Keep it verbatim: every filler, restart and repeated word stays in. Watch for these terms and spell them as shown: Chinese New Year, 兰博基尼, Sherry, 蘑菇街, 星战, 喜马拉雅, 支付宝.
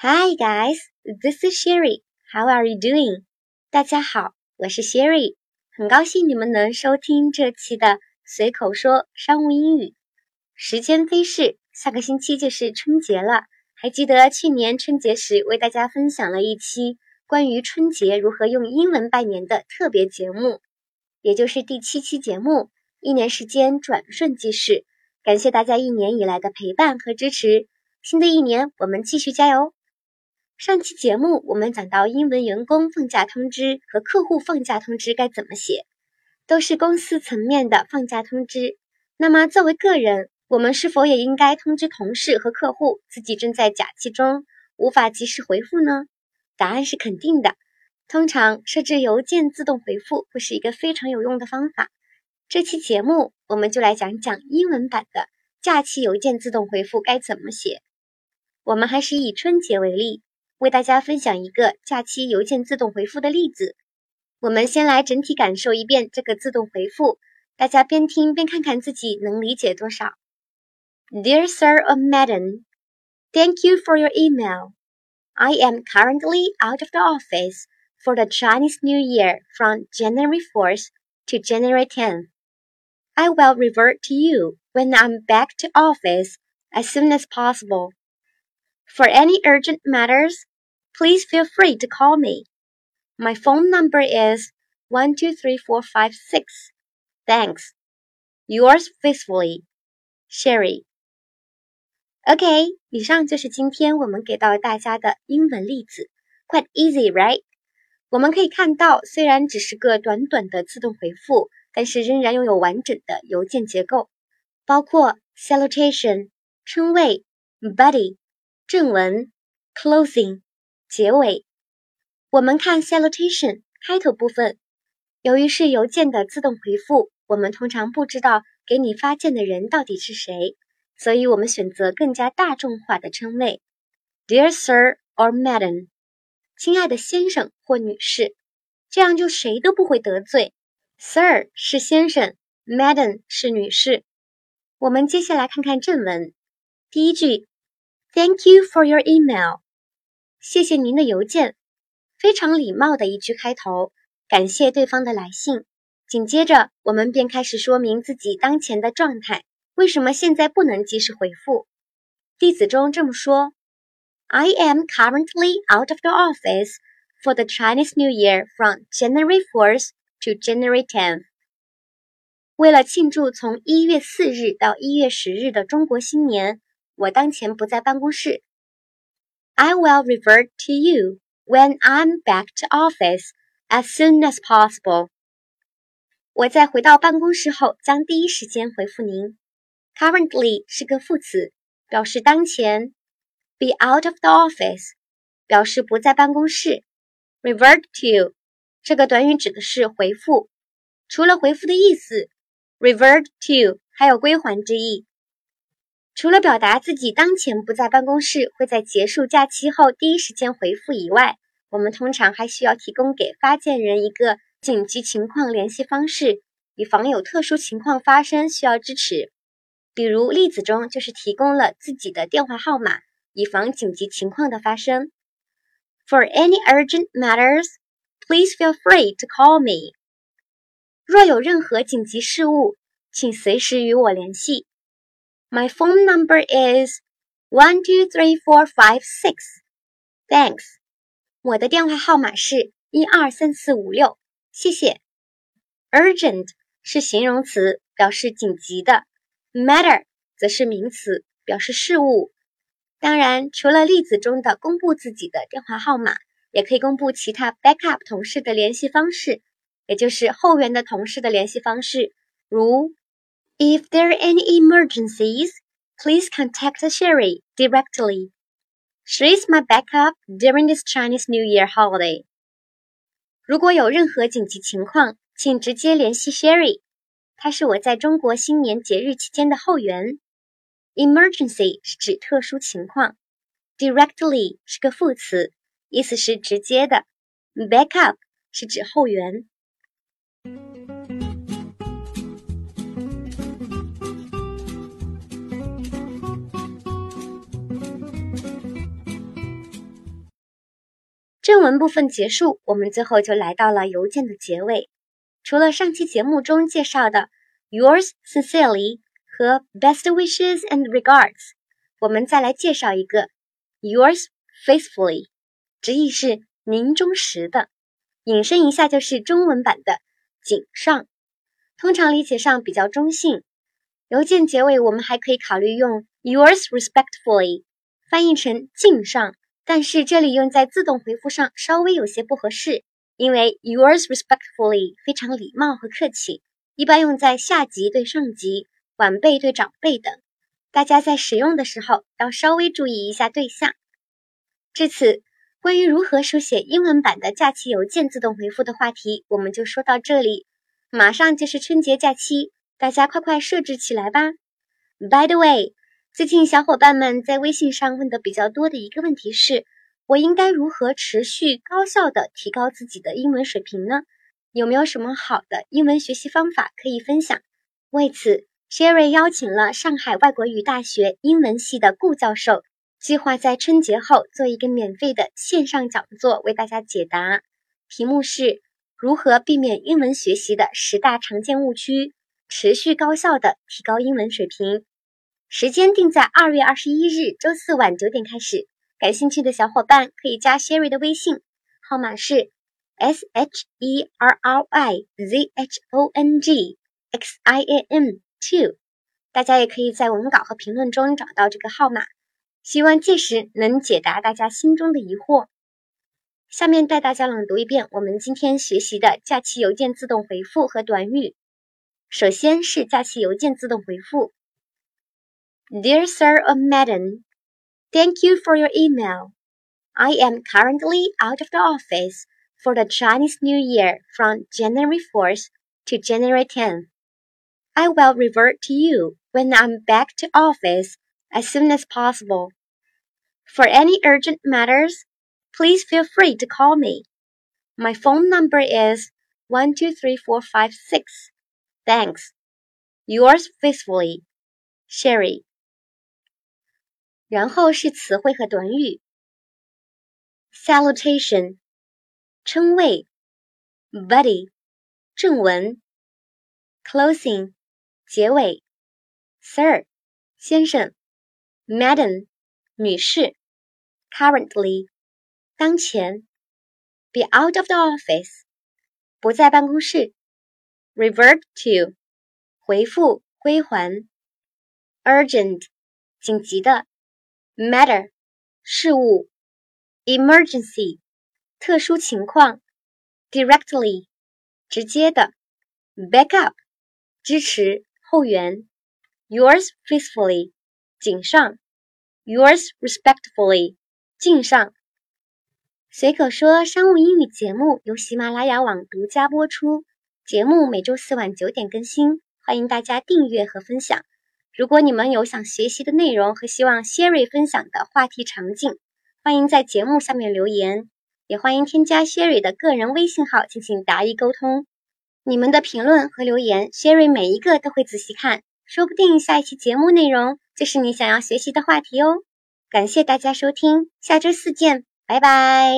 Hi guys, this is Sherry. How are you doing? 大家好，我是 Sherry， 很高兴你们能收听这期的随口说商务英语。时间飞逝，下个星期就是春节了。还记得去年春节时为大家分享了一期关于春节如何用英文拜年的特别节目，也就是第七期节目。一年时间转瞬即逝，感谢大家一年以来的陪伴和支持。新的一年，我们继续加油。上期节目我们讲到英文员工放假通知和客户放假通知该怎么写，都是公司层面的放假通知。那么作为个人，我们是否也应该通知同事和客户自己正在假期中，无法及时回复呢？答案是肯定的。通常设置邮件自动回复会是一个非常有用的方法。这期节目我们就来讲讲英文版的假期邮件自动回复该怎么写。我们还是以春节为例，为大家分享一个假期邮件自动回复的例子。我们先来整体感受一遍这个自动回复，大家边听边看看自己能理解多少。Dear Sir or Madam, thank you for your email. I am currently out of the office for the Chinese New Year from January fourth to January tenth. I will revert to you when I'm back to office as soon as possible. For any urgent matters,Please feel free to call me. My phone number is one two three four five six. Thanks. Yours faithfully, Sherry. OK, 以上就是今天我们给到大家的英文例子。Quite easy, right? 我们可以看到，虽然只是个短短的自动回复，但是仍然拥有完整的邮件结构，包括 salutation, 称谓 body, 正文 closing,结尾。我们看 salutation 开头部分，由于是邮件的自动回复，我们通常不知道给你发件的人到底是谁，所以我们选择更加大众化的称谓 Dear Sir or Madam， 亲爱的先生或女士，这样就谁都不会得罪。 Sir 是先生， Madam 是女士。我们接下来看看正文。第一句 Thank you for your email，谢谢您的邮件，非常礼貌的一句开头，感谢对方的来信。紧接着，我们便开始说明自己当前的状态，为什么现在不能及时回复。例子中这么说 I am currently out of the office for the Chinese New Year from January fourth to January tenth. 为了庆祝从一月四日到一月十日的中国新年，我当前不在办公室。I will revert to you when I'm back to office as soon as possible. 我在回到办公室后将第一时间回复您。Currently 是个副词，表示当前。Be out of the office 表示不在办公室。Revert to 这个短语指的是回复。除了回复的意思 ，revert to 还有归还之意。除了表达自己当前不在办公室，会在结束假期后第一时间回复以外，我们通常还需要提供给发件人一个紧急情况联系方式，以防有特殊情况发生需要支持。比如例子中就是提供了自己的电话号码，以防紧急情况的发生。For any urgent matters, please feel free to call me. 若有任何紧急事务，请随时与我联系。My phone number is one two three four five six. Thanks. 我的电话号码是一二三四五六，谢谢。Urgent 是形容词，表示紧急的。Matter 则是名词，表示事物。当然，除了例子中的公布自己的电话号码，也可以公布其他 backup 同事的联系方式，也就是后援的同事的联系方式，如If there are any emergencies, please contact Sherry directly. She is my backup during this Chinese New Year holiday. 如果有任何紧急情况，请直接联系 Sherry. 她是我在中国新年节日期间的后援。Emergency 是指特殊情况。Directly 是个副词，意思是直接的。Backup 是指后援。正文部分结束，我们最后就来到了邮件的结尾。除了上期节目中介绍的 Yours sincerely 和 Best wishes and regards， 我们再来介绍一个 Yours faithfully， 直译是您忠实的，引申一下就是中文版的井上，通常理解上比较中性。邮件结尾我们还可以考虑用 Yours respectfully 翻译成敬上，但是这里用在自动回复上稍微有些不合适，因为 Yours respectfully 非常礼貌和客气，一般用在下级对上级、晚辈对长辈等，大家在使用的时候要稍微注意一下对象。至此，关于如何书写英文版的假期邮件自动回复的话题我们就说到这里。马上就是春节假期，大家快快设置起来吧。 By the way，最近小伙伴们在微信上问的比较多的一个问题是，我应该如何持续高效的提高自己的英文水平呢？有没有什么好的英文学习方法可以分享？为此 Sherry 邀请了上海外国语大学英文系的顾教授，计划在春节后做一个免费的线上讲座为大家解答，题目是如何避免英文学习的十大常见误区，持续高效的提高英文水平。时间定在二月二十一日周四晚九点开始，感兴趣的小伙伴可以加 Sherry 的微信，号码是 S H E R R Y Z H O N G X I A M 二， 大家也可以在文稿和评论中找到这个号码，希望届时能解答大家心中的疑惑。下面带大家朗读一遍我们今天学习的假期邮件自动回复和短语。首先是假期邮件自动回复。Dear Sir or Madam, thank you for your email. I am currently out of the office for the Chinese New Year from January fourth to January tenth. I will revert to you when I'm back to office as soon as possible. For any urgent matters, please feel free to call me. My phone number is one two three four five six. Thanks. Yours faithfully, Sherry.然后是词汇和短语。 Salutation 称谓， Buddy 正文， Closing 结尾， Sir 先生， Madam 女士， Currently 当前， Be out of the office 不在办公室， Revert to 回复归还， Urgent 紧急的，Matter 事务， Emergency 特殊情况， Directly 直接的， Backup 支持后援， Yours faithfully 井上， Yours respectfully 敬上。随口说商务英语节目由喜马拉雅网独家播出，节目每周四晚九点更新，欢迎大家订阅和分享。如果你们有想学习的内容和希望 Sherry 分享的话题场景，欢迎在节目下面留言，也欢迎添加 Sherry 的个人微信号进行答疑沟通。你们的评论和留言 Sherry 每一个都会仔细看，说不定下一期节目内容就是你想要学习的话题哦。感谢大家收听，下周四见，拜拜。